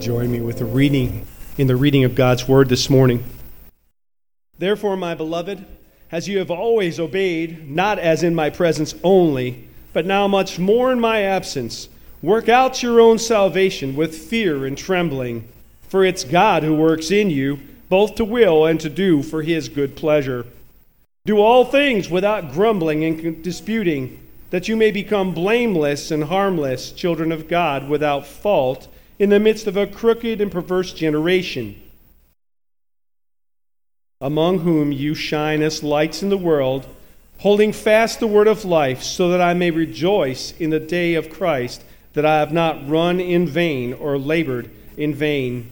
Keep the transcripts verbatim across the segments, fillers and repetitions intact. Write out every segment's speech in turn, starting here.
Join me with the reading, in the reading of God's word this morning. Therefore, my beloved, as you have always obeyed, not as in my presence only, but now much more in my absence, work out your own salvation with fear and trembling, for it's God who works in you, both to will and to do for his good pleasure. Do all things without grumbling and disputing, that you may become blameless and harmless, children of God, without fault, in the midst of a crooked and perverse generation, among whom you shine as lights in the world, holding fast the word of life, so that I may rejoice in the day of Christ, that I have not run in vain or labored in vain.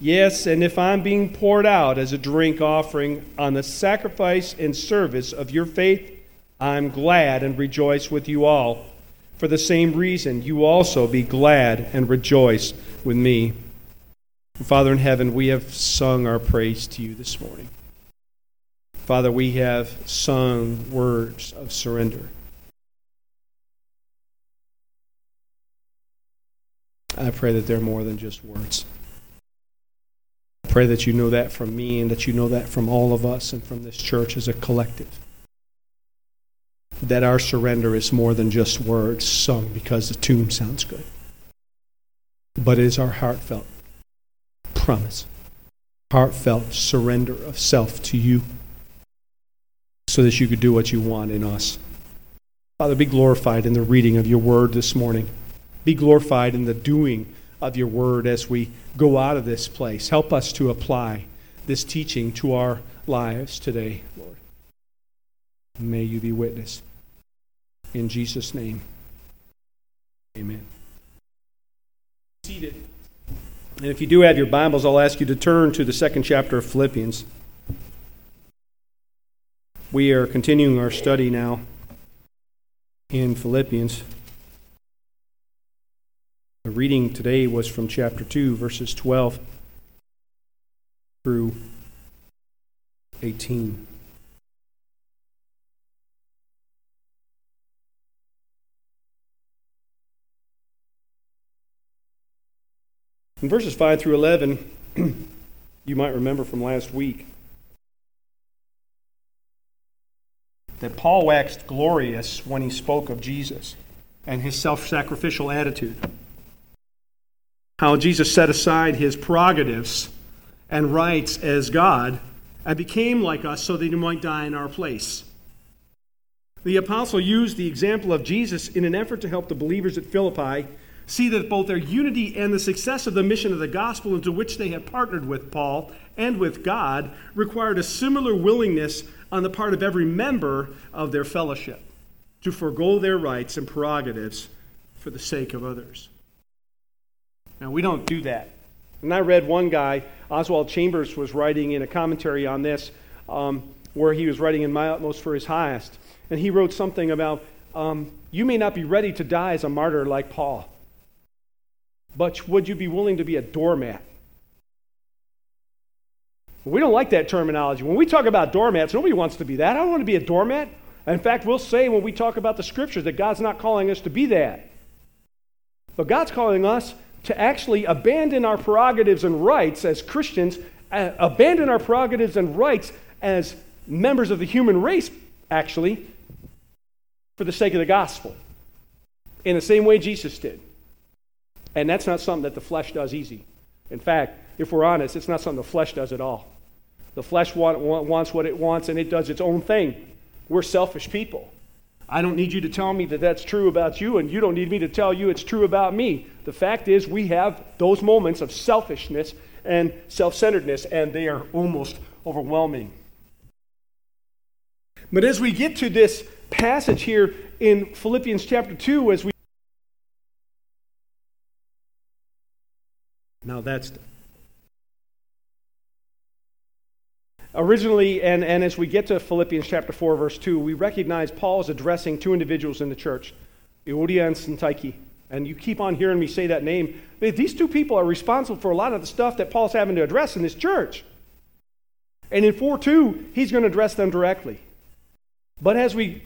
Yes, and if I'm being poured out as a drink offering on the sacrifice and service of your faith, I'm glad and rejoice with you all. For the same reason, you also be glad and rejoice with me. Father in heaven, we have sung our praise to you this morning. Father, we have sung words of surrender. I pray that they're more than just words. I pray that you know that from me and that you know that from all of us and from this church as a collective. That our surrender is more than just words sung because the tune sounds good. But it is our heartfelt promise, heartfelt surrender of self to you so that you could do what you want in us. Father, be glorified in the reading of your word this morning. Be glorified in the doing of your word as we go out of this place. Help us to apply this teaching to our lives today, Lord. May you be witness. In Jesus' name, amen. Seated. And if you do have your Bibles, I'll ask you to turn to the second chapter of Philippians. We are continuing our study now in Philippians. The reading today was from chapter two, verses twelve through eighteen. In verses five through eleven, you might remember from last week that Paul waxed glorious when he spoke of Jesus and his self-sacrificial attitude. How Jesus set aside his prerogatives and rights as God and became like us so that he might die in our place. The apostle used the example of Jesus in an effort to help the believers at Philippi see that both their unity and the success of the mission of the gospel into which they had partnered with Paul and with God required a similar willingness on the part of every member of their fellowship to forego their rights and prerogatives for the sake of others. Now, we don't do that. And I read one guy, Oswald Chambers, was writing in a commentary on this um, where he was writing in My Utmost for His Highest. And he wrote something about, um, you may not be ready to die as a martyr like Paul, but would you be willing to be a doormat? We don't like that terminology. When we talk about doormats, nobody wants to be that. I don't want to be a doormat. In fact, we'll say when we talk about the Scriptures that God's not calling us to be that. But God's calling us to actually abandon our prerogatives and rights as Christians, uh, abandon our prerogatives and rights as members of the human race, actually, for the sake of the gospel, in the same way Jesus did. And that's not something that the flesh does easy. In fact, if we're honest, it's not something the flesh does at all. The flesh want, want, wants what it wants, and it does its own thing. We're selfish people. I don't need you to tell me that that's true about you, and you don't need me to tell you it's true about me. The fact is we have those moments of selfishness and self-centeredness, and they are almost overwhelming. But as we get to this passage here in Philippians chapter two, as we Now that's done. Originally, and, and as we get to Philippians chapter four, verse two, we recognize Paul is addressing two individuals in the church, Euodia and Syntyche. And you keep on hearing me say that name. These two people are responsible for a lot of the stuff that Paul's having to address in this church. And in four two, he's going to address them directly. But as we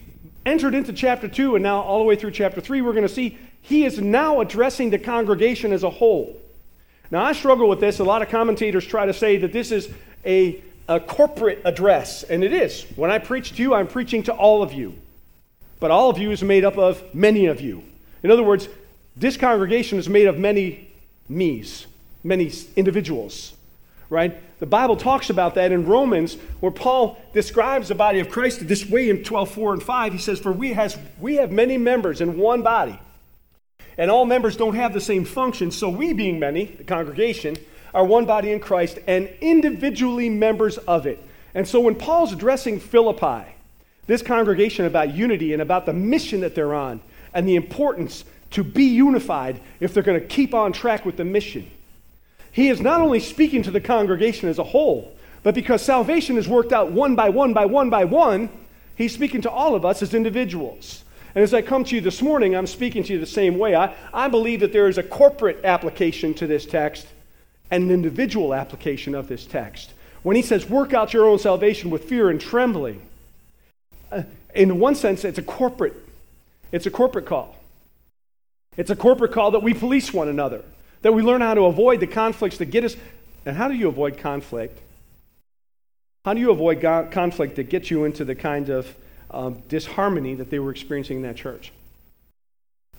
entered into chapter two and now all the way through chapter three, we're going to see he is now addressing the congregation as a whole. Now, I struggle with this. A lot of commentators try to say that this is a, a corporate address, and it is. When I preach to you, I'm preaching to all of you. But all of you is made up of many of you. In other words, this congregation is made of many me's, many individuals, right? The Bible talks about that in Romans, where Paul describes the body of Christ this way in twelve, four, and five. He says, for we, has, we have many members in one body, and all members don't have the same function. So we, being many, the congregation, are one body in Christ and individually members of it. And so when Paul's addressing Philippi, this congregation, about unity and about the mission that they're on and the importance to be unified if they're going to keep on track with the mission, he is not only speaking to the congregation as a whole, but because salvation is worked out one by one by one by one, he's speaking to all of us as individuals. And as I come to you this morning, I'm speaking to you the same way. I, I believe that there is a corporate application to this text and an individual application of this text. When he says, work out your own salvation with fear and trembling, uh, in one sense, it's a corporate, it's a corporate call. It's a corporate call that we police one another, that we learn how to avoid the conflicts that get us. And how do you avoid conflict? How do you avoid go- conflict that gets you into the kind of um, disharmony that they were experiencing in that church?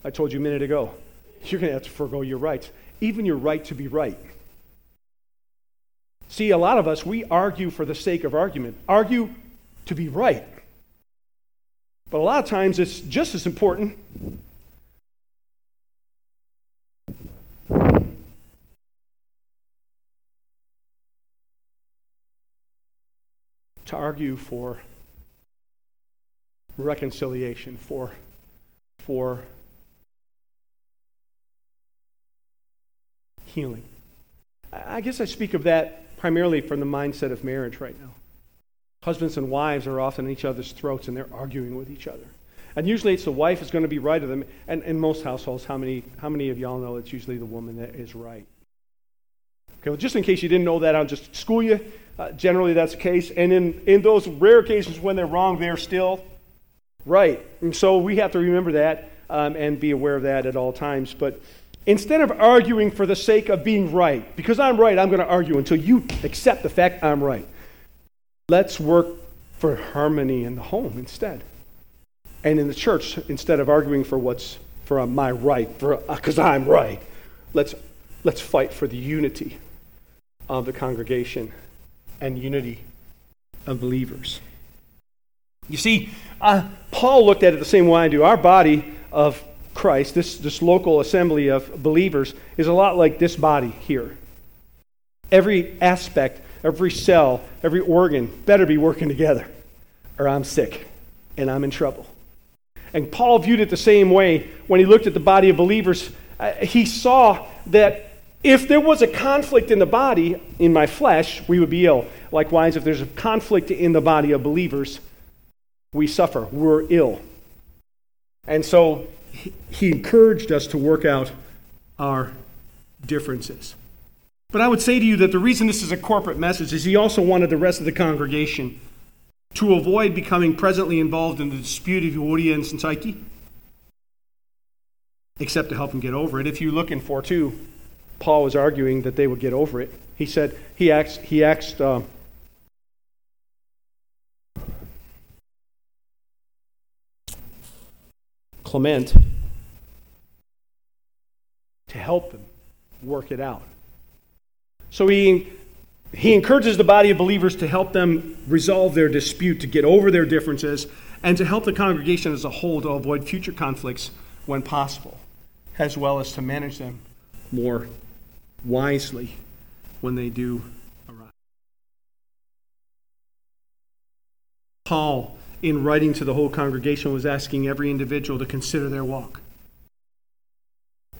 I told you a minute ago, you're going to have to forego your rights, even your right to be right. See, a lot of us, we argue for the sake of argument, argue to be right. But a lot of times it's just as important to argue for reconciliation, for for healing. I guess I speak of that primarily from the mindset of marriage right now. Husbands and wives are often at each other's throats, and they're arguing with each other. And usually it's the wife is going to be right of them. And in most households, how many how many of y'all know it's usually the woman that is right? Okay, well, just in case you didn't know that, I'll just school you. Uh, generally, that's the case. And in, in those rare occasions when they're wrong, they're still right. And so we have to remember that um, and be aware of that at all times. But instead of arguing for the sake of being right, because I'm right, I'm going to argue until you accept the fact I'm right. Let's work for harmony in the home instead. And in the church, instead of arguing for what's for a, my right, for because I'm right, let's let's fight for the unity of the congregation and unity of believers. You see, uh, Paul looked at it the same way I do. Our body of Christ, this, this local assembly of believers, is a lot like this body here. Every aspect, every cell, every organ better be working together, or I'm sick and I'm in trouble. And Paul viewed it the same way when he looked at the body of believers. Uh, he saw that if there was a conflict in the body, in my flesh, we would be ill. Likewise, if there's a conflict in the body of believers, we suffer. We're ill. And so he encouraged us to work out our differences. But I would say to you that the reason this is a corporate message is he also wanted the rest of the congregation to avoid becoming presently involved in the dispute of Euodia and Syntyche, except to help them get over it. If you're looking for, too, Paul was arguing that they would get over it. He said, he asked, he asked um, Clement to help him work it out. So he he encourages the body of believers to help them resolve their dispute, to get over their differences, and to help the congregation as a whole to avoid future conflicts when possible, as well as to manage them more wisely when they do arrive. Paul, in writing to the whole congregation, was asking every individual to consider their walk.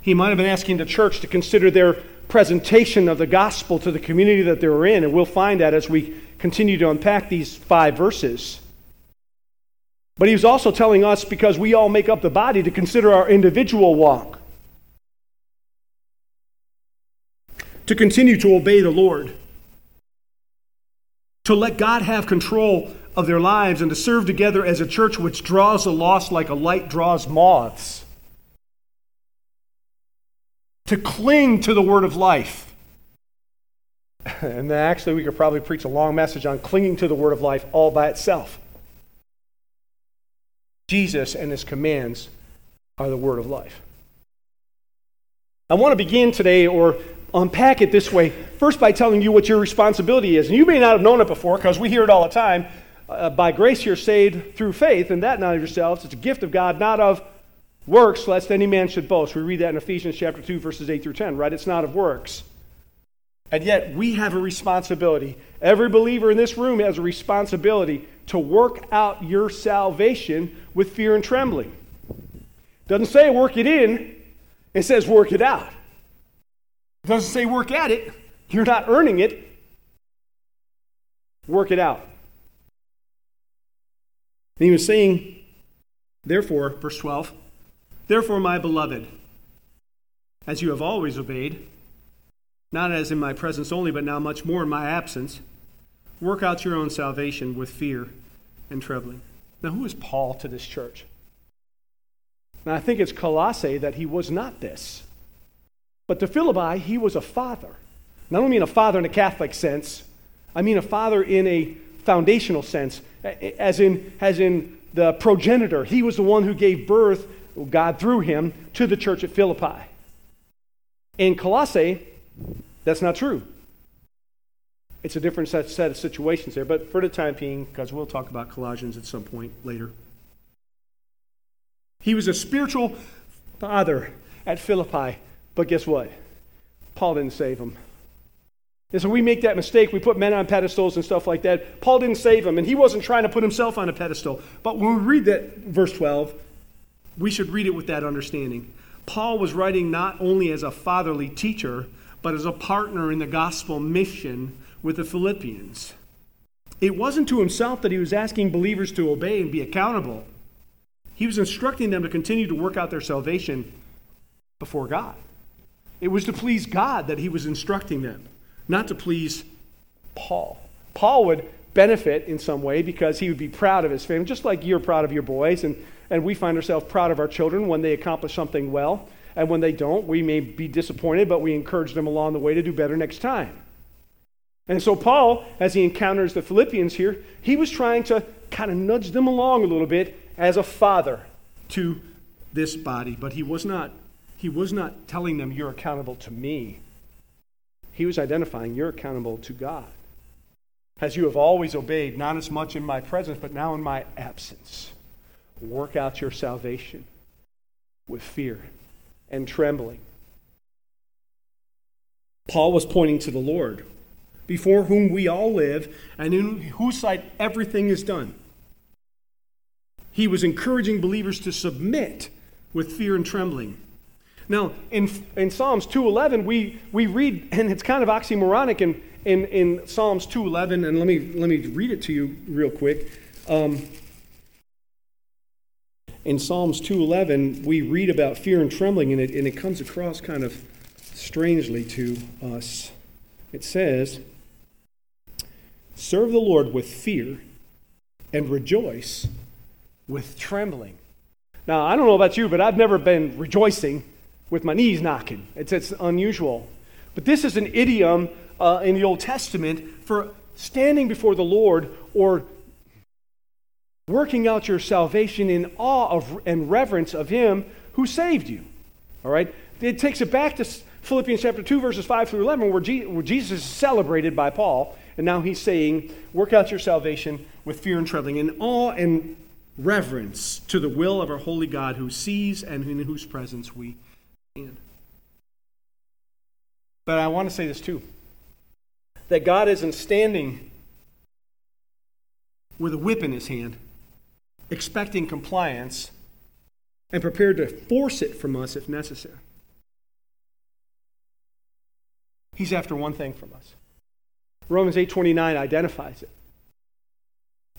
He might have been asking the church to consider their presentation of the gospel to the community that they were in, and we'll find that as we continue to unpack these five verses. But he was also telling us, because we all make up the body, to consider our individual walk, to continue to obey the Lord, to let God have control of their lives, and to serve together as a church which draws the lost like a light draws moths, to cling to the word of life, And then actually, we could probably preach a long message on clinging to the word of life all by itself. Jesus and his commands are the word of life. I want to begin today, or unpack it this way, first by telling you what your responsibility is. And you may not have known it before, because we hear it all the time. Uh, by grace you're saved through faith, and that not of yourselves. It's a gift of God, not of works, lest any man should boast. We read that in Ephesians chapter two, verses eight through ten, right? It's not of works. And yet we have a responsibility. Every believer in this room has a responsibility to work out your salvation with fear and trembling. Doesn't say work it in. It says work it out. It doesn't say work at it. You're not earning it. Work it out. And he was saying, therefore, verse twelve, therefore, my beloved, as you have always obeyed, not as in my presence only, but now much more in my absence, work out your own salvation with fear and trembling. Now, who is Paul to this church? And I think it's Colossae that he was not this. But to Philippi, he was a father. And I don't mean a father in a Catholic sense. I mean a father in a foundational sense, as in, as in the progenitor. He was the one who gave birth, God through him, to the church at Philippi. In Colossae, that's not true. It's a different set of situations there, but for the time being, because we'll talk about Colossians at some point later. He was a spiritual father at Philippi, but guess what? Paul didn't save him. And so we make that mistake. We put men on pedestals and stuff like that. Paul didn't save him, and he wasn't trying to put himself on a pedestal. But when we read that verse twelve, we should read it with that understanding. Paul was writing not only as a fatherly teacher, but as a partner in the gospel mission with the Philippians. It wasn't to himself that he was asking believers to obey and be accountable. He was instructing them to continue to work out their salvation before God. It was to please God that he was instructing them, not to please Paul. Paul would benefit in some way because he would be proud of his family, just like you're proud of your boys, and, and we find ourselves proud of our children when they accomplish something well. And when they don't, we may be disappointed, but we encourage them along the way to do better next time. And so Paul, as he encounters the Philippians here, he was trying to kind of nudge them along a little bit as a father to this body. But he was not, he was not telling them, you're accountable to me. He was identifying, you're accountable to God. As you have always obeyed, not as much in my presence, but now in my absence, work out your salvation with fear and trembling. Paul was pointing to the Lord, before whom we all live, and in whose sight everything is done. He was encouraging believers to submit with fear and trembling. Now, in in Psalms two eleven, we we read, and it's kind of oxymoronic in in, in Psalms two eleven, and let me let me read it to you real quick. Um, In Psalms two eleven, we read about fear and trembling, and it, and it comes across kind of strangely to us. It says, serve the Lord with fear and rejoice with trembling. Now, I don't know about you, but I've never been rejoicing with my knees knocking. It's, it's unusual. But this is an idiom uh, in the Old Testament for standing before the Lord, or working out your salvation in awe of and reverence of him who saved you. All right? It takes it back to Philippians chapter two, verses five through eleven, where, Je- where Jesus is celebrated by Paul, and now he's saying, work out your salvation with fear and trembling, in awe and reverence to the will of our holy God who sees and in whose presence we stand. But I want to say this too, that God isn't standing with a whip in his hand, expecting compliance, and prepared to force it from us if necessary. He's after one thing from us. Romans eight twenty-nine identifies it.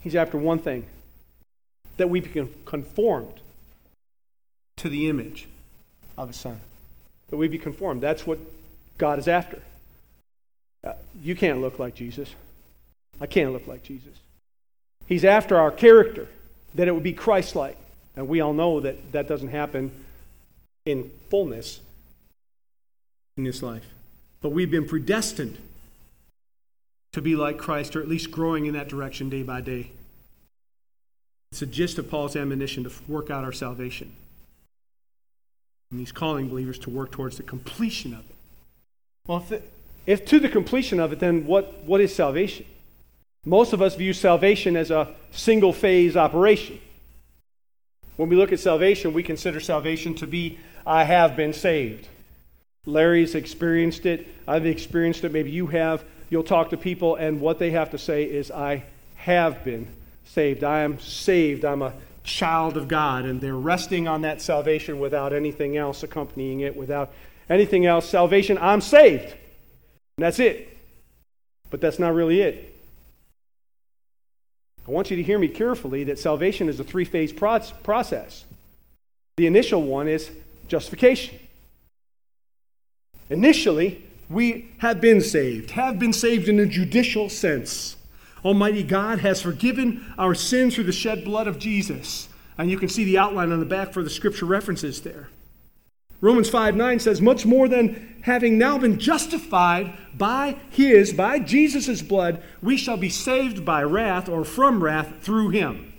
He's after one thing, that we be conformed to the image of his Son. That we be conformed. That's what God is after. Uh, you can't look like Jesus. I can't look like Jesus. He's after our character, that it would be Christ-like. And we all know that that doesn't happen in fullness in this life. But we've been predestined to be like Christ, or at least growing in that direction day by day. It's the gist of Paul's admonition to work out our salvation. And he's calling believers to work towards the completion of it. Well, if, the, if to the completion of it, then what, what is salvation? Most of us view salvation as a single-phase operation. When we look at salvation, we consider salvation to be, I have been saved. Larry's experienced it. I've experienced it. Maybe you have. You'll talk to people, and what they have to say is, I have been saved. I am saved. I'm a child of God. And they're resting on that salvation without anything else accompanying it, without anything else. Salvation, I'm saved. And that's it. But that's not really it. I want you to hear me carefully that salvation is a three-phase process. The initial one is justification. Initially, we have been saved, have been saved in a judicial sense. Almighty God has forgiven our sin through the shed blood of Jesus. And you can see the outline on the back for the scripture references there. Romans five nine says, much more than having now been justified by his, by Jesus' blood, we shall be saved by wrath or from wrath through him.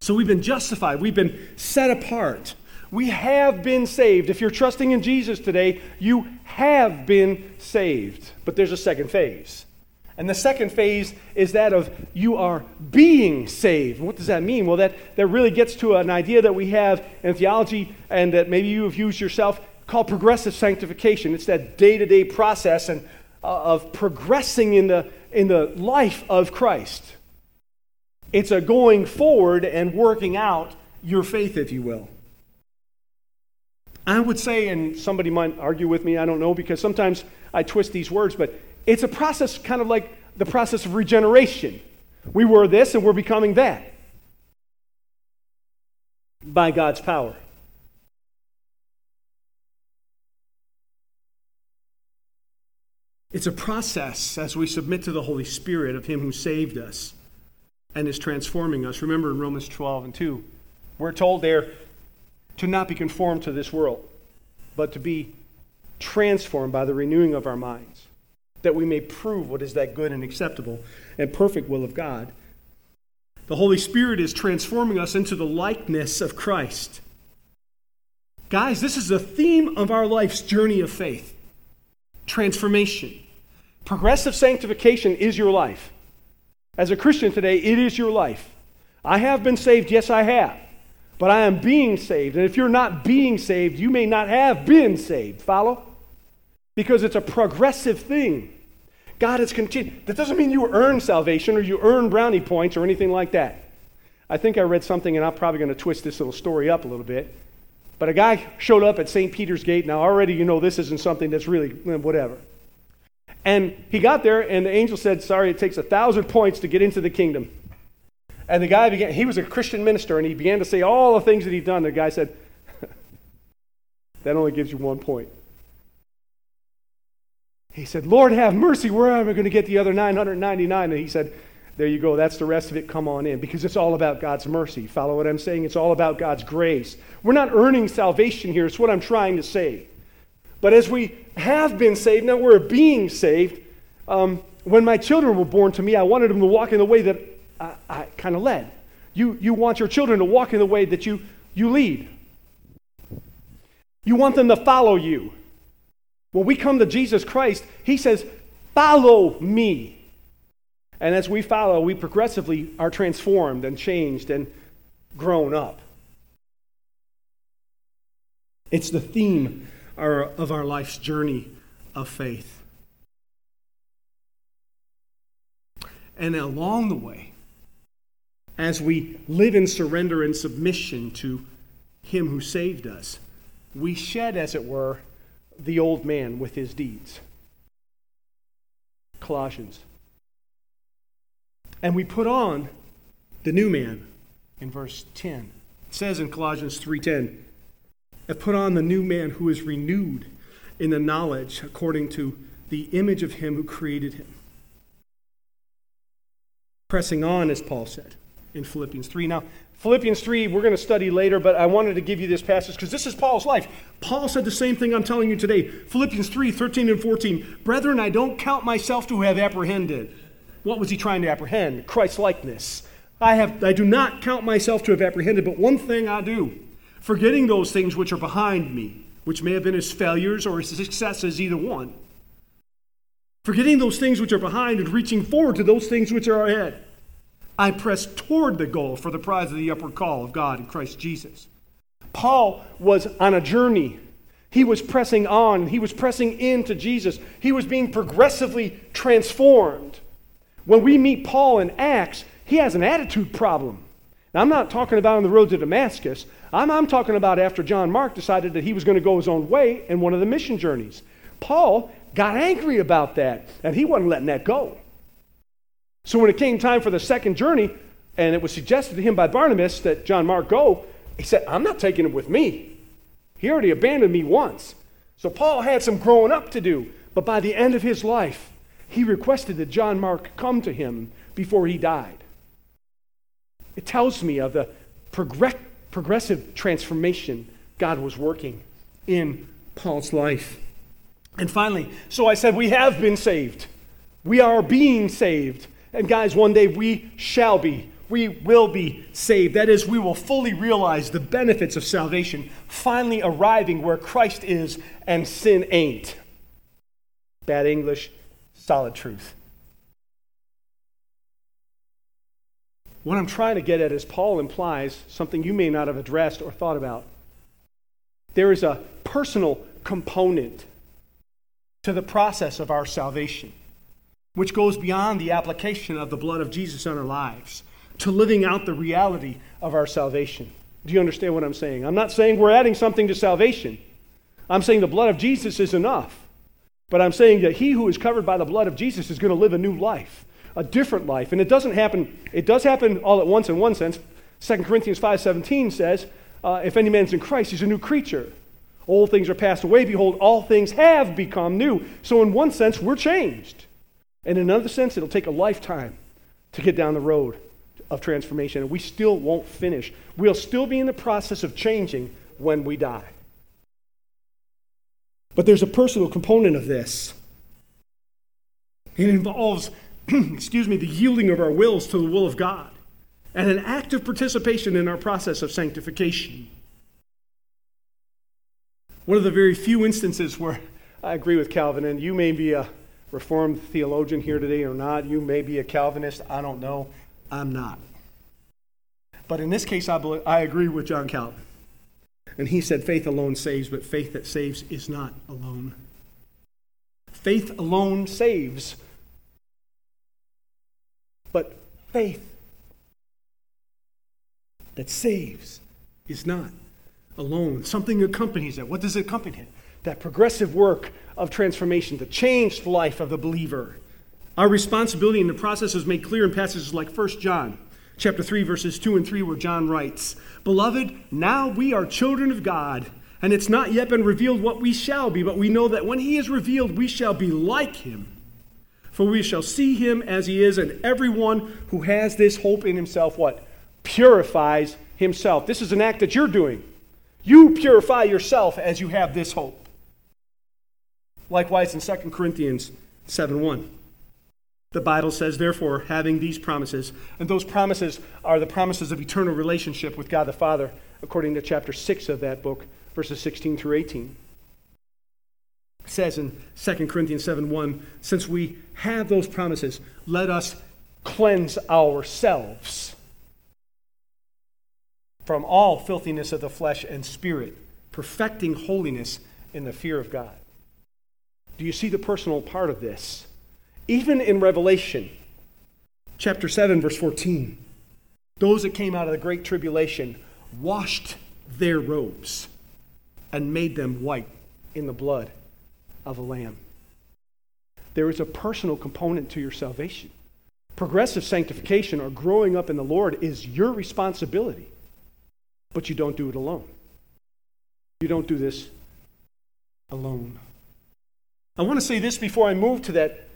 So we've been justified. We've been set apart. We have been saved. If you're trusting in Jesus today, you have been saved. But there's a second phase. And the second phase is that of you are being saved. What does that mean? Well, that, that really gets to an idea that we have in theology and that maybe you have used yourself called progressive sanctification. It's that day-to-day process and uh, of progressing in the, in the life of Christ. It's a going forward and working out your faith, if you will. I would say, and somebody might argue with me, I don't know, because sometimes I twist these words, but it's a process kind of like the process of regeneration. We were this and we're becoming that by God's power. It's a process as we submit to the Holy Spirit of Him who saved us and is transforming us. Remember in Romans twelve and two, we're told there to not be conformed to this world, but to be transformed by the renewing of our minds, that we may prove what is that good and acceptable and perfect will of God. The Holy Spirit is transforming us into the likeness of Christ. Guys, this is the theme of our life's journey of faith. Transformation. Progressive sanctification is your life. As a Christian today, it is your life. I have been saved, yes I have, but I am being saved. And if you're not being saved, you may not have been saved. Follow? Because it's a progressive thing. God is continuing. That doesn't mean you earn salvation or you earn brownie points or anything like that. I think I read something, and I'm probably going to twist this little story up a little bit. But a guy showed up at Saint Peter's Gate. Now already you know this isn't something that's really whatever. And he got there, and the angel said, sorry, it takes a thousand points to get into the kingdom. And the guy began, he was a Christian minister, and he began to say all the things that he'd done. The guy said, that only gives you one point. He said, Lord, have mercy. Where am I going to get the other nine hundred ninety-nine? And he said, there you go. That's the rest of it. Come on in. Because it's all about God's mercy. Follow what I'm saying? It's all about God's grace. We're not earning salvation here. It's what I'm trying to say. But as we have been saved, now we're being saved. Um, when my children were born to me, I wanted them to walk in the way that I, I kind of led. You, you want your children to walk in the way that you, you lead. You want them to follow you. When we come to Jesus Christ, He says, follow me. And as we follow, we progressively are transformed and changed and grown up. It's the theme of our life's journey of faith. And along the way, as we live in surrender and submission to Him who saved us, we shed, as it were, the old man with his deeds. Colossians. And we put on the new man in verse ten. It says in Colossians three ten, and put on the new man who is renewed in the knowledge according to the image of him who created him. Pressing on, as Paul said, in Philippians three. Now, Philippians three, we're going to study later, but I wanted to give you this passage because this is Paul's life. Paul said the same thing I'm telling you today. Philippians three, thirteen and fourteen. Brethren, I don't count myself to have apprehended. What was he trying to apprehend? Christ's likeness. I have, I do not count myself to have apprehended, but one thing I do, forgetting those things which are behind me, which may have been his failures or his successes, either one. Forgetting those things which are behind and reaching forward to those things which are ahead. I press toward the goal for the prize of the upward call of God in Christ Jesus. Paul was on a journey. He was pressing on. He was pressing into Jesus. He was being progressively transformed. When we meet Paul in Acts, he has an attitude problem. Now, I'm not talking about on the road to Damascus. I'm, I'm talking about after John Mark decided that he was going to go his own way in one of the mission journeys. Paul got angry about that, and he wasn't letting that go. So when it came time for the second journey, and it was suggested to him by Barnabas that John Mark go, he said, I'm not taking him with me. He already abandoned me once. So Paul had some growing up to do, but by the end of his life, he requested that John Mark come to him before he died. It tells me of the progress- progressive transformation God was working in Paul's life. And finally, so I said, we have been saved. We are being saved. And guys, one day we shall be, we will be saved. That is, we will fully realize the benefits of salvation, finally arriving where Christ is and sin ain't. Bad English, solid truth. What I'm trying to get at is Paul implies something you may not have addressed or thought about. There is a personal component to the process of our salvation, which goes beyond the application of the blood of Jesus on our lives, to living out the reality of our salvation. Do you understand what I'm saying? I'm not saying we're adding something to salvation. I'm saying the blood of Jesus is enough. But I'm saying that he who is covered by the blood of Jesus is going to live a new life, a different life. And it doesn't happen, it does happen all at once in one sense. Second Corinthians five seventeen says, uh, if any man's in Christ, he's a new creature. Old things are passed away. Behold, all things have become new. So in one sense, we're changed. And in another sense, it'll take a lifetime to get down the road of transformation. And we still won't finish. We'll still be in the process of changing when we die. But there's a personal component of this. It involves, excuse me, the yielding of our wills to the will of God and an active participation in our process of sanctification. One of the very few instances where I agree with Calvin, and you may be a Reformed theologian here today or not. You may be a Calvinist. I don't know. I'm not. But in this case, I, believe, I agree with John Calvin. And he said, faith alone saves, but faith that saves is not alone. Faith alone saves. But faith that saves is not alone. Something accompanies it. What does it accompany it? That progressive work of transformation, the changed life of the believer. Our responsibility in the process is made clear in passages like First John chapter three, verses two and three, where John writes, Beloved, now we are children of God, and it's not yet been revealed what we shall be, but we know that when he is revealed, we shall be like him. For we shall see him as he is, and everyone who has this hope in himself, what? Purifies himself. This is an act that you're doing. You purify yourself as you have this hope. Likewise, in Second Corinthians seven one, the Bible says, Therefore, having these promises, and those promises are the promises of eternal relationship with God the Father, according to chapter six of that book, verses sixteen through eighteen. It says in Second Corinthians seven one, Since we have those promises, let us cleanse ourselves from all filthiness of the flesh and spirit, perfecting holiness in the fear of God. Do you see the personal part of this? Even in Revelation, chapter seven, verse fourteen, those that came out of the great tribulation washed their robes and made them white in the blood of the Lamb. There is a personal component to your salvation. Progressive sanctification or growing up in the Lord is your responsibility, but you don't do it alone. You don't do this alone. I want to say this before I move to that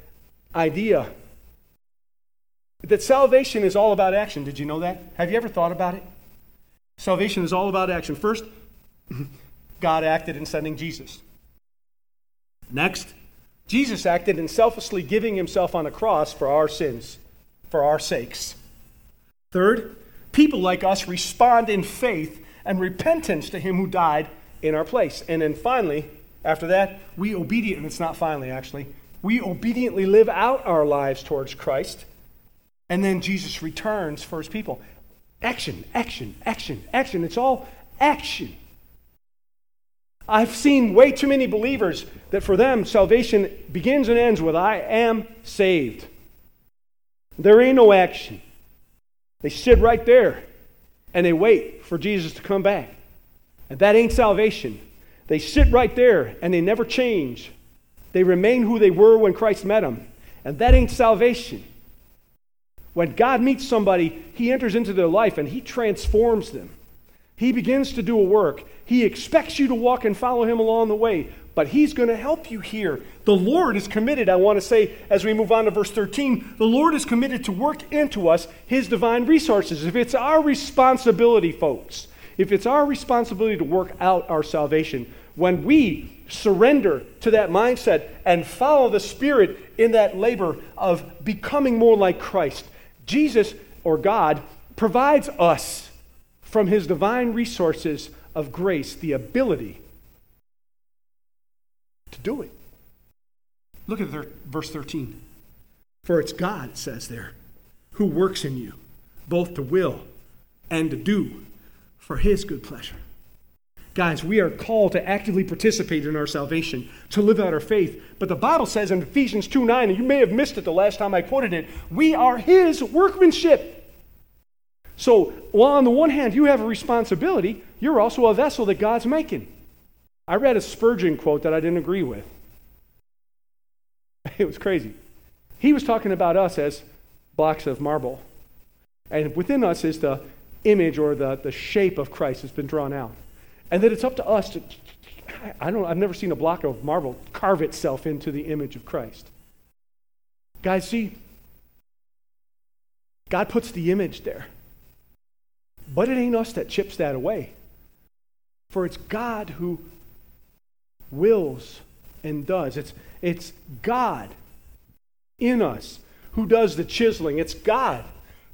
idea That salvation is all about action. Did you know that? Have you ever thought about it? Salvation is all about action. First, God acted in sending Jesus. Next, Jesus acted in selflessly giving himself on a cross for our sins, for our sakes. Third, people like us respond in faith and repentance to him who died in our place. And then finally, after that, we obediently, it's not finally actually, we obediently live out our lives towards Christ. And then Jesus returns for his people. Action, action, action, action. It's all action. I've seen way too many believers that for them, salvation begins and ends with, I am saved. There ain't no action. They sit right there and they wait for Jesus to come back. And that ain't salvation. They sit right there and they never change. They remain who they were when Christ met them. And that ain't salvation. When God meets somebody, he enters into their life and he transforms them. He begins to do a work. He expects you to walk and follow him along the way, but he's going to help you here. The Lord is committed, I want to say, as we move on to verse thirteen, the Lord is committed to work into us his divine resources. If it's our responsibility, folks, if it's our responsibility to work out our salvation, when we surrender to that mindset and follow the Spirit in that labor of becoming more like Christ, Jesus, or God, provides us from his divine resources of grace the ability to do it. Look at verse thirteen. For it's God, it says there, who works in you, both to will and to do for his good pleasure. Guys, we are called to actively participate in our salvation, to live out our faith. But the Bible says in Ephesians two nine, and you may have missed it the last time I quoted it, we are his workmanship. So while on the one hand you have a responsibility, you're also a vessel that God's making. I read a Spurgeon quote that I didn't agree with. It was crazy. He was talking about us as blocks of marble. And within us is the image or the, the shape of Christ that's been drawn out. And that it's up to us to, I don't, I've never seen a block of marble carve itself into the image of Christ. Guys, see, God puts the image there. But it ain't us that chips that away. For it's God who wills and does. It's, it's God in us who does the chiseling. It's God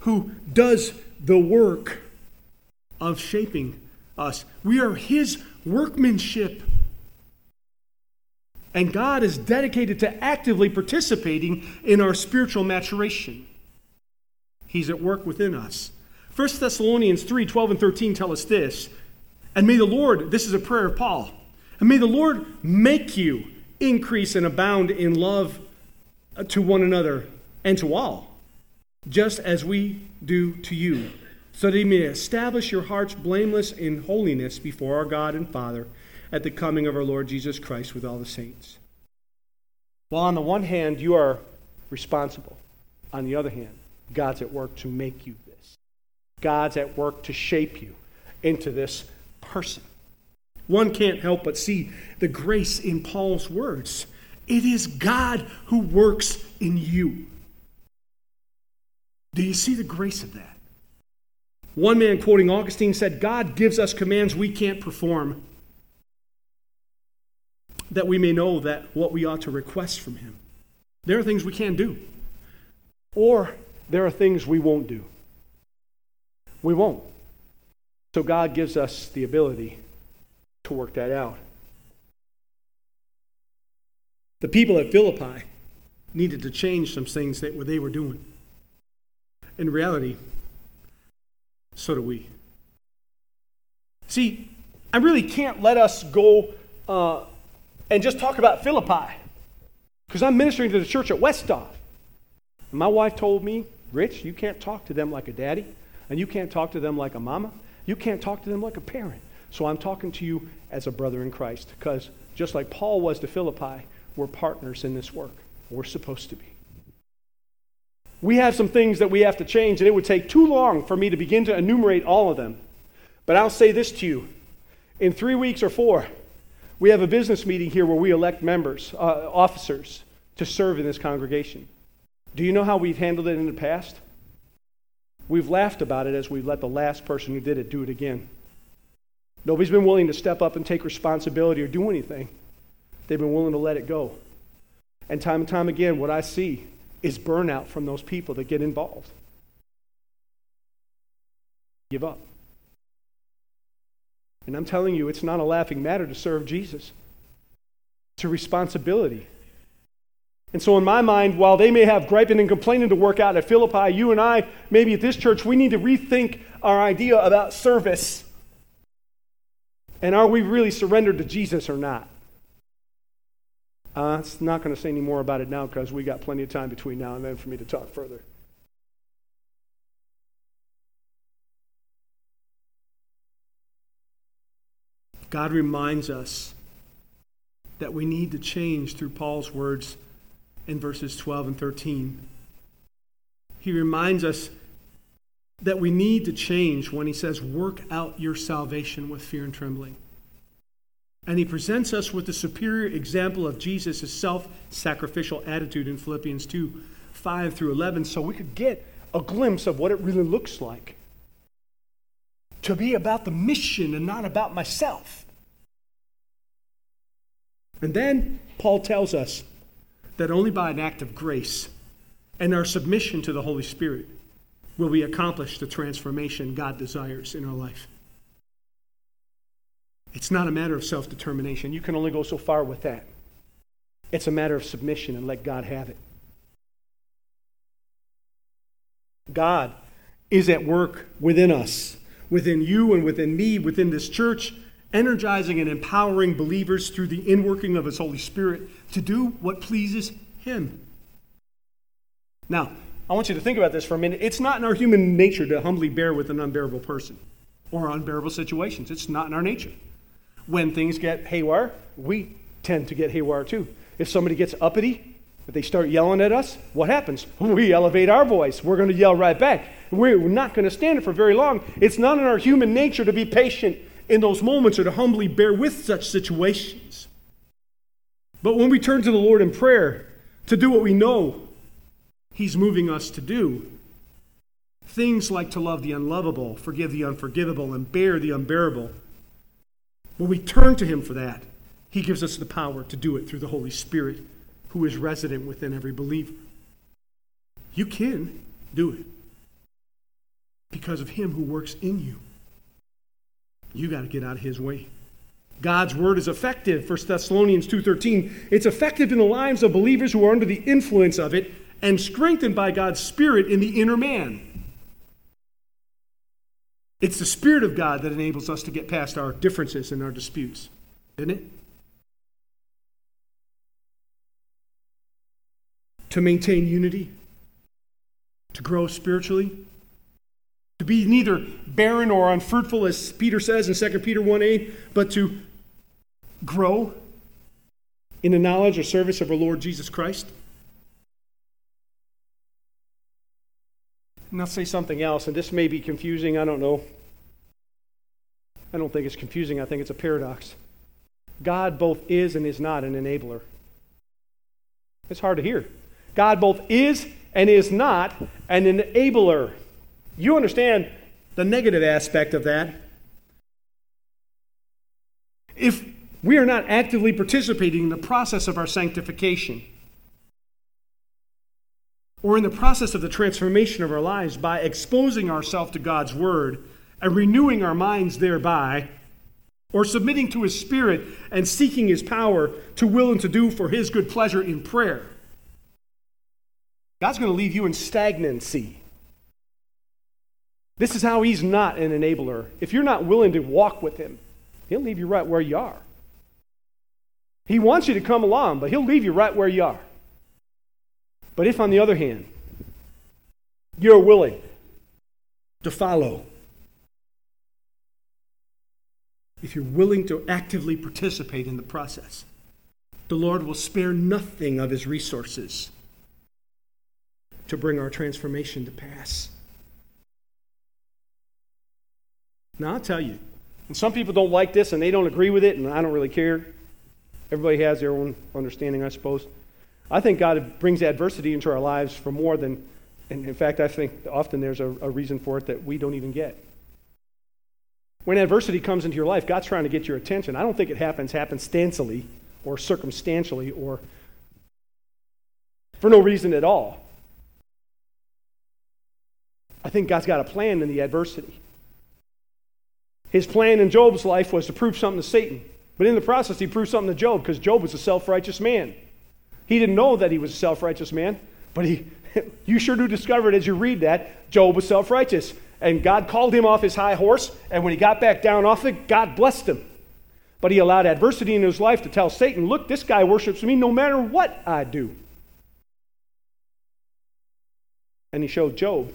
who does the work of shaping us. We are his workmanship. And God is dedicated to actively participating in our spiritual maturation. He's at work within us. First Thessalonians three twelve and thirteen tell us this. And may the Lord, this is a prayer of Paul, and may the Lord make you increase and abound in love to one another and to all, just as we do to you, so that he may establish your hearts blameless in holiness before our God and Father at the coming of our Lord Jesus Christ with all the saints. Well, on the one hand, you are responsible. On the other hand, God's at work to make you this. God's at work to shape you into this person. One can't help but see the grace in Paul's words. It is God who works in you. Do you see the grace of that? One man quoting Augustine said, God gives us commands we can't perform, that we may know that what we ought to request from him. There are things we can do, or there are things we won't do. We won't. So God gives us the ability to work that out. The people at Philippi needed to change some things that they were doing. In reality, so do we. See, I really can't let us go uh, and just talk about Philippi, because I'm ministering to the church at Westhoff. And my wife told me, Rich, you can't talk to them like a daddy, and you can't talk to them like a mama. You can't talk to them like a parent. So I'm talking to you as a brother in Christ, because just like Paul was to Philippi, we're partners in this work. We're supposed to be. We have some things that we have to change, and it would take too long for me to begin to enumerate all of them. But I'll say this to you. In three weeks or four, we have a business meeting here where we elect members, uh, officers, to serve in this congregation. Do you know how we've handled it in the past? We've laughed about it as we've let the last person who did it do it again. Nobody's been willing to step up and take responsibility or do anything. They've been willing to let it go. And time and time again, what I see is burnout from those people that get involved. Give up. And I'm telling you, it's not a laughing matter to serve Jesus. It's a responsibility. And so in my mind, while they may have griping and complaining to work out at Philippi, you and I, maybe at this church, we need to rethink our idea about service. And are we really surrendered to Jesus or not? Uh, I'm not going to say any more about it now because we got plenty of time between now and then for me to talk further. God reminds us that we need to change through Paul's words in verses twelve and thirteen. He reminds us that we need to change when he says, work out your salvation with fear and trembling. And he presents us with the superior example of Jesus' self-sacrificial attitude in Philippians two, five through eleven, so we could get a glimpse of what it really looks like to be about the mission and not about myself. And then Paul tells us that only by an act of grace and our submission to the Holy Spirit will we accomplish the transformation God desires in our life. It's not a matter of self-determination. You can only go so far with that. It's a matter of submission and let God have it. God is at work within us, within you and within me, within this church, energizing and empowering believers through the inworking of his Holy Spirit to do what pleases him. Now, I want you to think about this for a minute. It's not in our human nature to humbly bear with an unbearable person or unbearable situations. It's not in our nature. When things get haywire, we tend to get haywire too. If somebody gets uppity, if they start yelling at us, what happens? We elevate our voice. We're going to yell right back. We're not going to stand it for very long. It's not in our human nature to be patient in those moments or to humbly bear with such situations. But when we turn to the Lord in prayer to do what we know he's moving us to do, things like to love the unlovable, forgive the unforgivable, and bear the unbearable, when we turn to him for that, he gives us the power to do it through the Holy Spirit who is resident within every believer. You can do it because of him who works in you. You got to get out of his way. God's word is effective, First Thessalonians two thirteen. It's effective in the lives of believers who are under the influence of it and strengthened by God's Spirit in the inner man. It's the Spirit of God that enables us to get past our differences and our disputes, isn't it? To maintain unity, to grow spiritually, to be neither barren or unfruitful, as Peter says in Second Peter one eight, but to grow in the knowledge or service of our Lord Jesus Christ. And I'll say something else, and this may be confusing, I don't know. I don't think it's confusing, I think it's a paradox. God both is and is not an enabler. It's hard to hear. God both is and is not an enabler. You understand the negative aspect of that. If we are not actively participating in the process of our sanctification or in the process of the transformation of our lives by exposing ourselves to God's Word and renewing our minds thereby, or submitting to His Spirit and seeking His power to will and to do for His good pleasure in prayer, God's going to leave you in stagnancy. This is how he's not an enabler. If you're not willing to walk with him, he'll leave you right where you are. He wants you to come along, but he'll leave you right where you are. But if, on the other hand, you're willing to follow, if you're willing to actively participate in the process, the Lord will spare nothing of his resources to bring our transformation to pass. Now, I'll tell you, and some people don't like this and they don't agree with it, and I don't really care. Everybody has their own understanding, I suppose. I think God brings adversity into our lives for more than And in fact, I think often there's a, a reason for it that we don't even get. When adversity comes into your life, God's trying to get your attention. I don't think it happens happenstancely or circumstantially or for no reason at all. I think God's got a plan in the adversity. His plan in Job's life was to prove something to Satan. But in the process, he proved something to Job, because Job was a self-righteous man. He didn't know that he was a self-righteous man, but he, you sure do discover it as you read that, Job was self-righteous. And God called him off his high horse, and when he got back down off it, God blessed him. But he allowed adversity in his life to tell Satan, look, this guy worships me no matter what I do. And he showed Job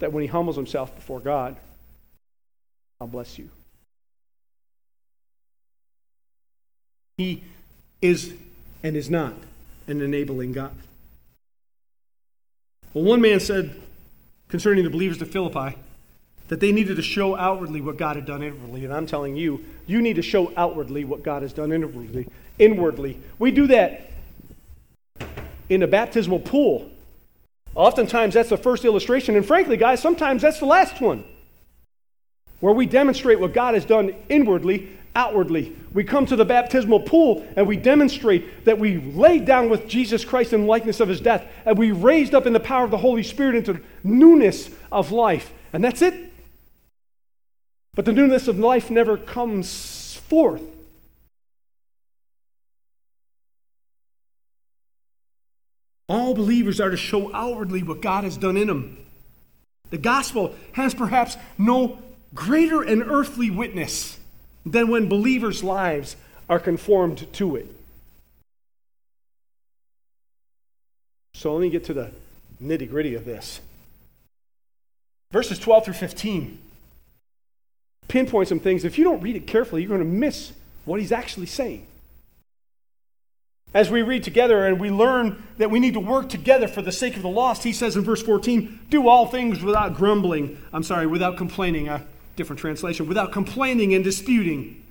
that when he humbles himself before God, I'll bless you. He is and is not an enabling God. Well, one man said concerning the believers of Philippi that they needed to show outwardly what God had done inwardly. And I'm telling you, you need to show outwardly what God has done inwardly. Inwardly. We do that in the baptismal pool. Oftentimes that's the first illustration. And frankly, guys, sometimes that's the last one, where we demonstrate what God has done inwardly, outwardly. We come to the baptismal pool and we demonstrate that we laid down with Jesus Christ in the likeness of his death, and we raised up in the power of the Holy Spirit into newness of life. And that's it. But the newness of life never comes forth. All believers are to show outwardly what God has done in them. The gospel has perhaps no greater an earthly witness than when believers' lives are conformed to it. So let me get to the nitty-gritty of this. Verses twelve through fifteen pinpoint some things. If you don't read it carefully, you're going to miss what he's actually saying. As we read together and we learn that we need to work together for the sake of the lost, he says in verse fourteen, do all things without grumbling. I'm sorry, without complaining. I Different translation, without complaining and disputing,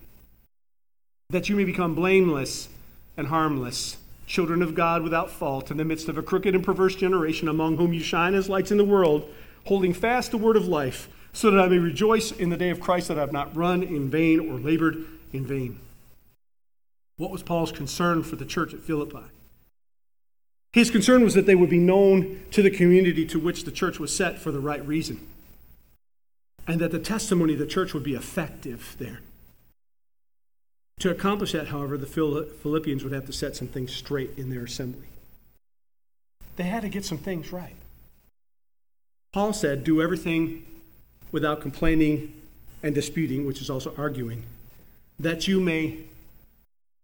that you may become blameless and harmless, children of God without fault, in the midst of a crooked and perverse generation, among whom you shine as lights in the world, holding fast the word of life, so that I may rejoice in the day of Christ that I have not run in vain or labored in vain. What was Paul's concern for the church at Philippi? His concern was that they would be known to the community to which the church was set for the right reason, and that the testimony of the church would be effective there. To accomplish that, however, the Philippians would have to set some things straight in their assembly. They had to get some things right. Paul said, do everything without complaining and disputing, which is also arguing, that you may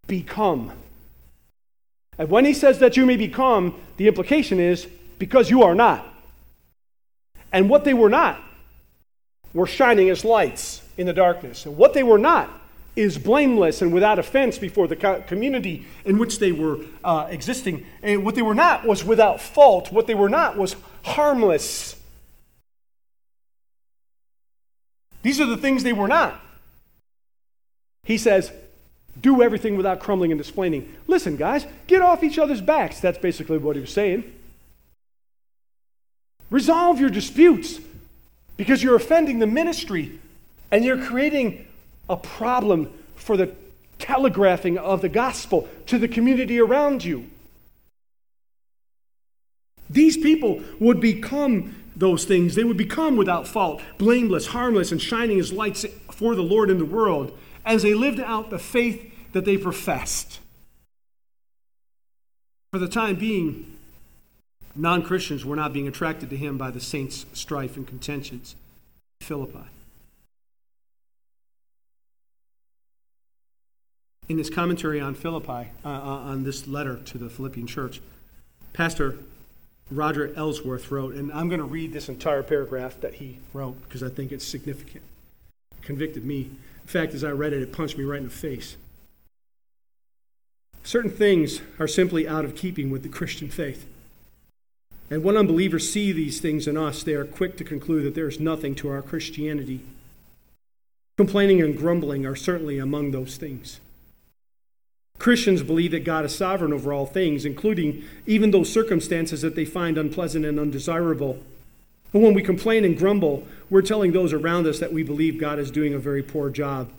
become. And when he says that you may become, the implication is because you are not. And what they were not were shining as lights in the darkness. And what they were not is blameless and without offense before the community in which they were uh, existing. And what they were not was without fault. What they were not was harmless. These are the things they were not. He says, do everything without crumbling and displaining. Listen, guys, get off each other's backs. That's basically what he was saying. Resolve your disputes, because you're offending the ministry and you're creating a problem for the telegraphing of the gospel to the community around you. These people would become those things. They would become without fault, blameless, harmless, and shining as lights for the Lord in the world as they lived out the faith that they professed. For the time being, non-Christians were not being attracted to him by the saints' strife and contentions in Philippi. In his commentary on Philippi, uh, on this letter to the Philippian church, Pastor Roger Ellsworth wrote, and I'm going to read this entire paragraph that he wrote because I think it's significant. It convicted me. In fact, as I read it, it punched me right in the face. Certain things are simply out of keeping with the Christian faith. And when unbelievers see these things in us, they are quick to conclude that there is nothing to our Christianity. Complaining and grumbling are certainly among those things. Christians believe that God is sovereign over all things, including even those circumstances that they find unpleasant and undesirable. And when we complain and grumble, we're telling those around us that we believe God is doing a very poor job,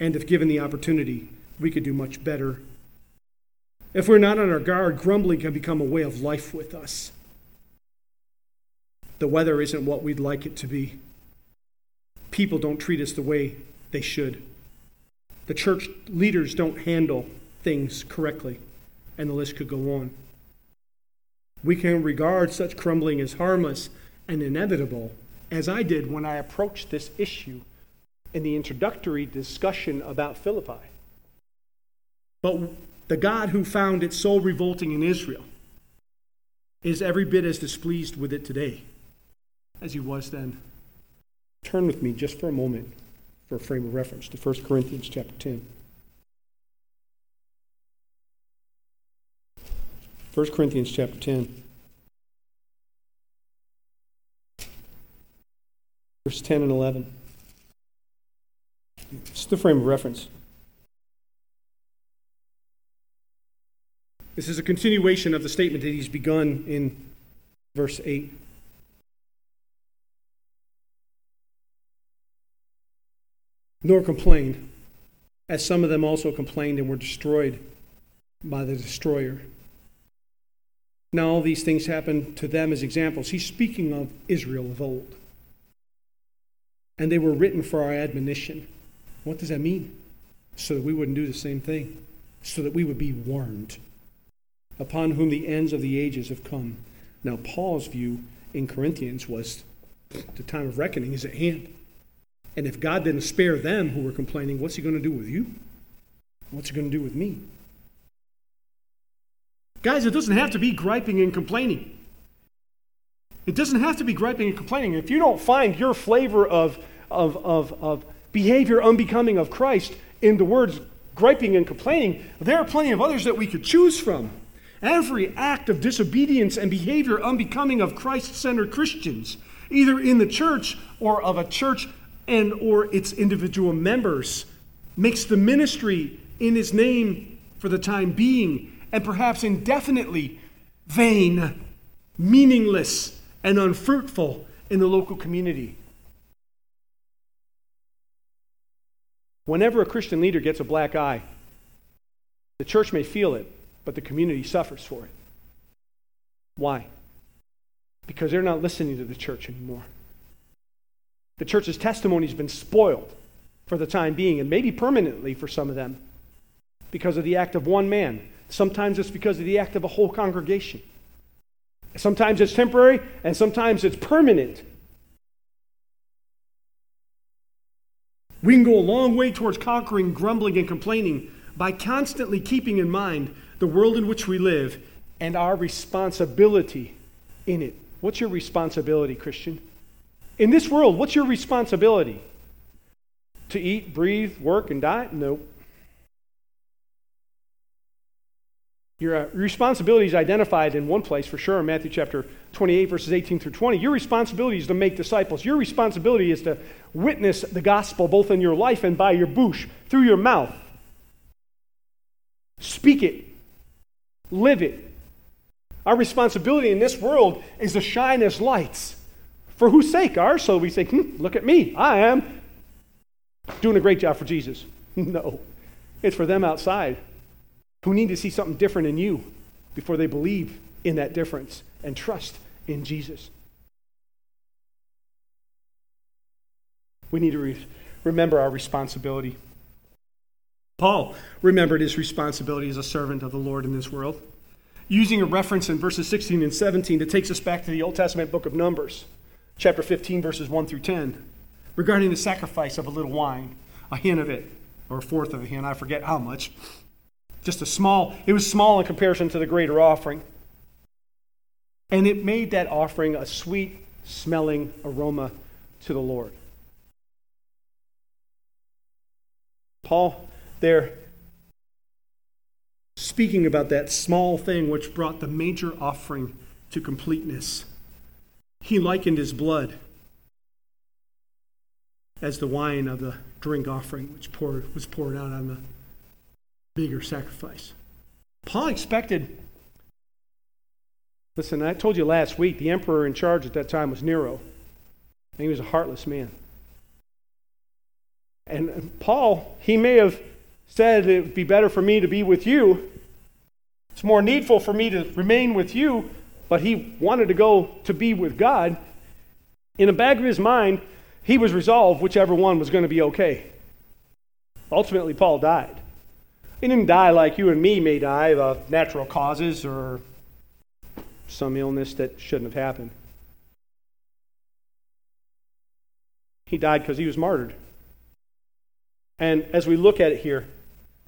and if given the opportunity, we could do much better. If we're not on our guard, grumbling can become a way of life with us. The weather isn't what we'd like it to be. People don't treat us the way they should. The church leaders don't handle things correctly, and the list could go on. We can regard such grumbling as harmless and inevitable, as I did when I approached this issue in the introductory discussion about Philippi. But the God who found it so revolting in Israel is every bit as displeased with it today as he was then. Turn with me just for a moment for a frame of reference to First Corinthians chapter ten. First Corinthians chapter ten. Verse ten and eleven. This is the frame of reference. This is a continuation of the statement that he's begun in verse eight. Nor complained, as some of them also complained and were destroyed by the destroyer. Now all these things happened to them as examples. He's speaking of Israel of old. And they were written for our admonition. What does that mean? So that we wouldn't do the same thing. So that we would be warned. Upon whom the ends of the ages have come. Now Paul's view in Corinthians was the time of reckoning is at hand. And if God didn't spare them who were complaining, what's he going to do with you? What's he going to do with me? Guys, it doesn't have to be griping and complaining. It doesn't have to be griping and complaining. If you don't find your flavor of, of, of, of behavior unbecoming of Christ in the words griping and complaining, there are plenty of others that we could choose from. Every act of disobedience and behavior unbecoming of Christ-centered Christians, either in the church or of a church and or its individual members, makes the ministry in his name for the time being and perhaps indefinitely vain, meaningless, and unfruitful in the local community. Whenever a Christian leader gets a black eye, the church may feel it, but the community suffers for it. Why? Because they're not listening to the church anymore. The church's testimony has been spoiled for the time being, and maybe permanently for some of them, because of the act of one man. Sometimes it's because of the act of a whole congregation. Sometimes it's temporary, and sometimes it's permanent. We can go a long way towards conquering grumbling and complaining by constantly keeping in mind the world in which we live and our responsibility in it. What's your responsibility, Christian? In this world, what's your responsibility? To eat, breathe, work, and die? Nope. Your responsibility is identified in one place for sure in Matthew chapter twenty-eight, verses eighteen through twenty. Your responsibility is to make disciples. Your responsibility is to witness the gospel both in your life and by your bouche, through your mouth. Speak it. Live it. Our responsibility in this world is to shine as lights. For whose sake? Ours, so we say, hmm, look at me. I am doing a great job for Jesus. No, it's for them outside who need to see something different in you before they believe in that difference and trust in Jesus. We need to re- remember our responsibility. Paul remembered his responsibility as a servant of the Lord in this world, using a reference in verses sixteen and seventeen that takes us back to the Old Testament book of Numbers, chapter fifteen, verses one through ten, regarding the sacrifice of a little wine, a hin of it, or a fourth of a hin, I forget how much. Just a small, it was small in comparison to the greater offering. And it made that offering a sweet-smelling aroma to the Lord. Paul there, speaking about that small thing which brought the major offering to completeness. He likened his blood as the wine of the drink offering which poured, was poured out on the bigger sacrifice. Paul expected, listen, I told you last week, the emperor in charge at that time was Nero. And he was a heartless man. And Paul, he may have said, it would be better for me to be with you. It's more needful for me to remain with you. But he wanted to go to be with God. In the back of his mind, he was resolved whichever one was going to be okay. Ultimately, Paul died. He didn't die like you and me may die of natural causes or some illness that shouldn't have happened. He died because he was martyred. And as we look at it here,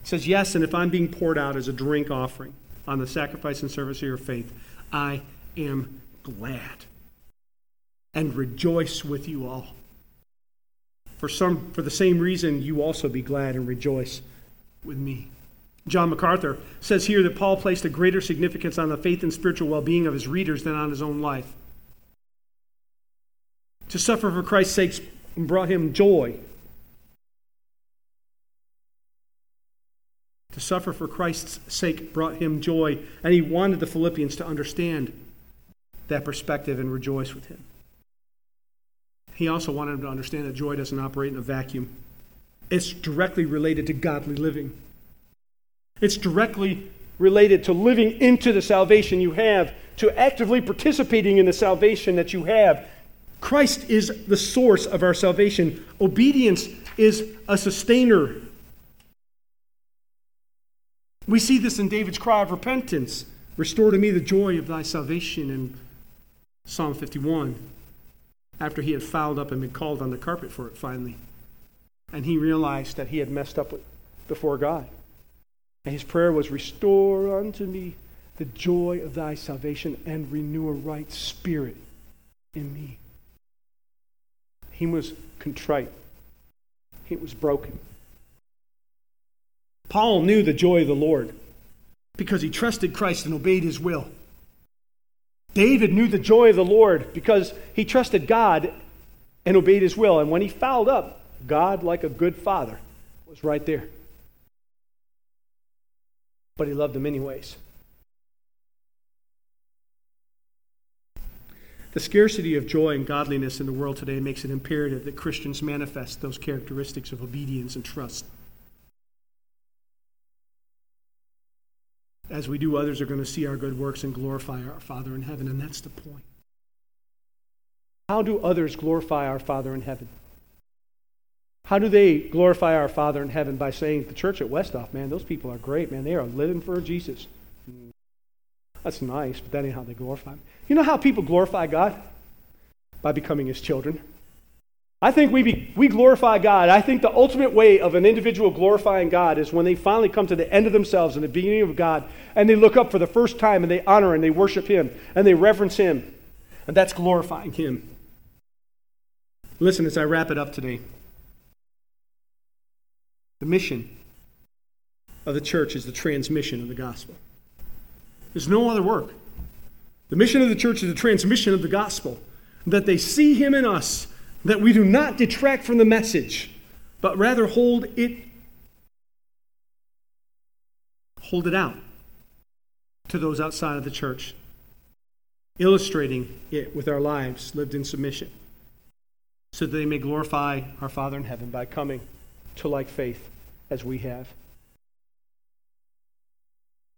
it says, yes, and if I'm being poured out as a drink offering on the sacrifice and service of your faith, I am glad and rejoice with you all. For some, for the same reason, you also be glad and rejoice with me. John MacArthur says here that Paul placed a greater significance on the faith and spiritual well-being of his readers than on his own life. To suffer for Christ's sake brought him joy. To suffer for Christ's sake brought him joy, and he wanted the Philippians to understand that perspective and rejoice with him. He also wanted them to understand that joy doesn't operate in a vacuum. It's directly related to godly living. It's directly related to living into the salvation you have, to actively participating in the salvation that you have. Christ is the source of our salvation. Obedience is a sustainer. We see this in David's cry of repentance. Restore to me the joy of thy salvation in Psalm fifty-one. After he had fouled up and been called on the carpet for it finally. And he realized that he had messed up before God. And his prayer was, restore unto me the joy of thy salvation and renew a right spirit in me. He was contrite. He was broken. Paul knew the joy of the Lord because he trusted Christ and obeyed his will. David knew the joy of the Lord because he trusted God and obeyed his will. And when he fouled up, God, like a good father, was right there. But he loved him anyways. The scarcity of joy and godliness in the world today makes it imperative that Christians manifest those characteristics of obedience and trust. As we do, others are going to see our good works and glorify our Father in heaven, and that's the point. How do others glorify our Father in heaven? How do they glorify our Father in heaven? By saying, the church at Westhoff, man, those people are great, man. They are living for Jesus. That's nice, but that ain't how they glorify him. You know how people glorify God? By becoming his children. I think we be, we glorify God. I think the ultimate way of an individual glorifying God is when they finally come to the end of themselves and the beginning of God, and they look up for the first time, and they honor and they worship him, and they reverence him. And that's glorifying him. Listen, as I wrap it up today, the mission of the church is the transmission of the gospel. There's no other work. The mission of the church is the transmission of the gospel, that they see him in us, that we do not detract from the message, but rather hold it, hold it out to those outside of the church, illustrating it with our lives lived in submission, so that they may glorify our Father in heaven by coming to like faith as we have.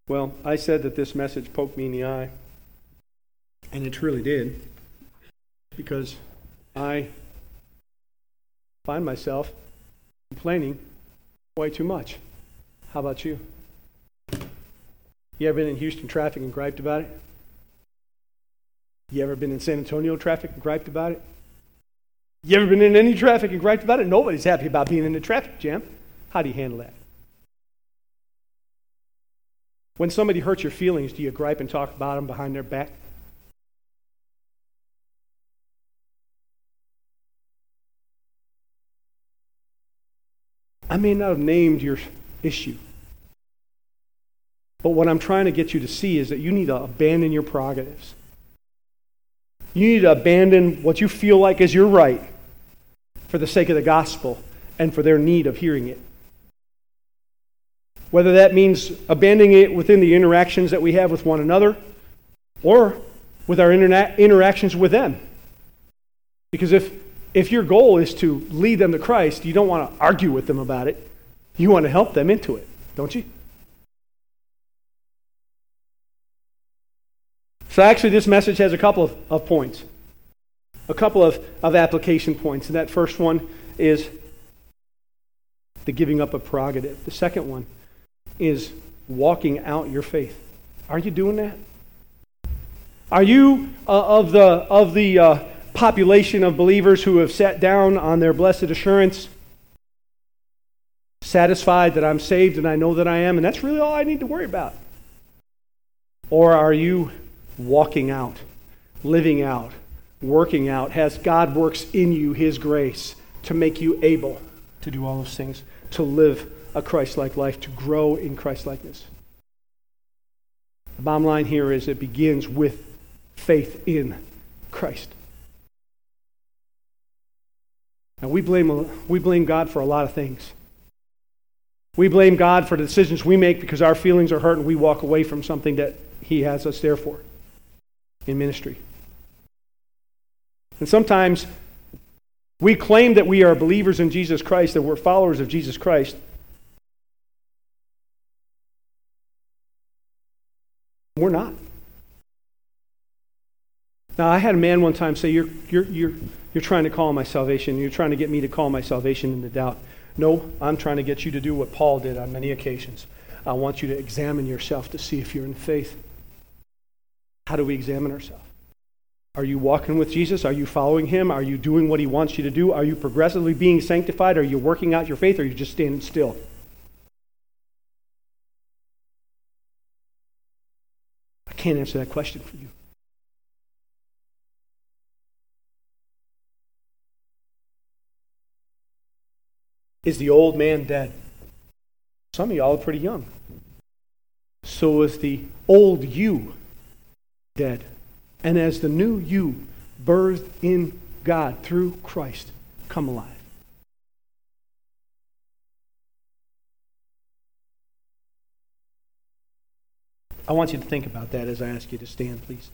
Well, I said that this message poked me in the eye, and it truly did, because I find myself complaining way too much. How about you? You ever been in Houston traffic and griped about it? You ever been in San Antonio traffic and griped about it? You ever been in any traffic and griped about it? Nobody's happy about being in a traffic jam. How do you handle that? When somebody hurts your feelings, do you gripe and talk about them behind their back? I may not have named your issue, but what I'm trying to get you to see is that you need to abandon your prerogatives. You need to abandon what you feel like is your right for the sake of the gospel and for their need of hearing it. whether that means abandoning it within the interactions that we have with one another or with our interna- interactions with them. Because if, if your goal is to lead them to Christ, you don't want to argue with them about it. You want to help them into it, don't you? So actually this message has a couple of, of points. A couple of, of application points. And that first one is the giving up of prerogative. The second one is walking out your faith. Are you doing that? Are you uh, of the of the uh, population of believers who have sat down on their blessed assurance, satisfied that I'm saved and I know that I am, and that's really all I need to worry about? Or are you walking out, living out, working out, as God works in you His grace to make you able to do all those things, to live a Christ-like life, to grow in Christ-likeness? The bottom line here is it begins with faith in Christ. And we blame we blame God for a lot of things. We blame God for the decisions we make because our feelings are hurt and we walk away from something that He has us there for in ministry. And sometimes we claim that we are believers in Jesus Christ, that we're followers of Jesus Christ. We're not. Now, I had a man one time say, you're, you're, you're, you're trying to call my salvation. You're trying to get me to call my salvation into doubt. No, I'm trying to get you to do what Paul did on many occasions. I want you to examine yourself to see if you're in faith. How do we examine ourselves? Are you walking with Jesus? Are you following Him? Are you doing what He wants you to do? Are you progressively being sanctified? Are you working out your faith? Or are you just standing still? I can't answer that question for you. Is the old man dead? Some of y'all are pretty young. So is the old you dead? And as the new you, birthed in God through Christ, come alive. I want you to think about that as I ask you to stand, please.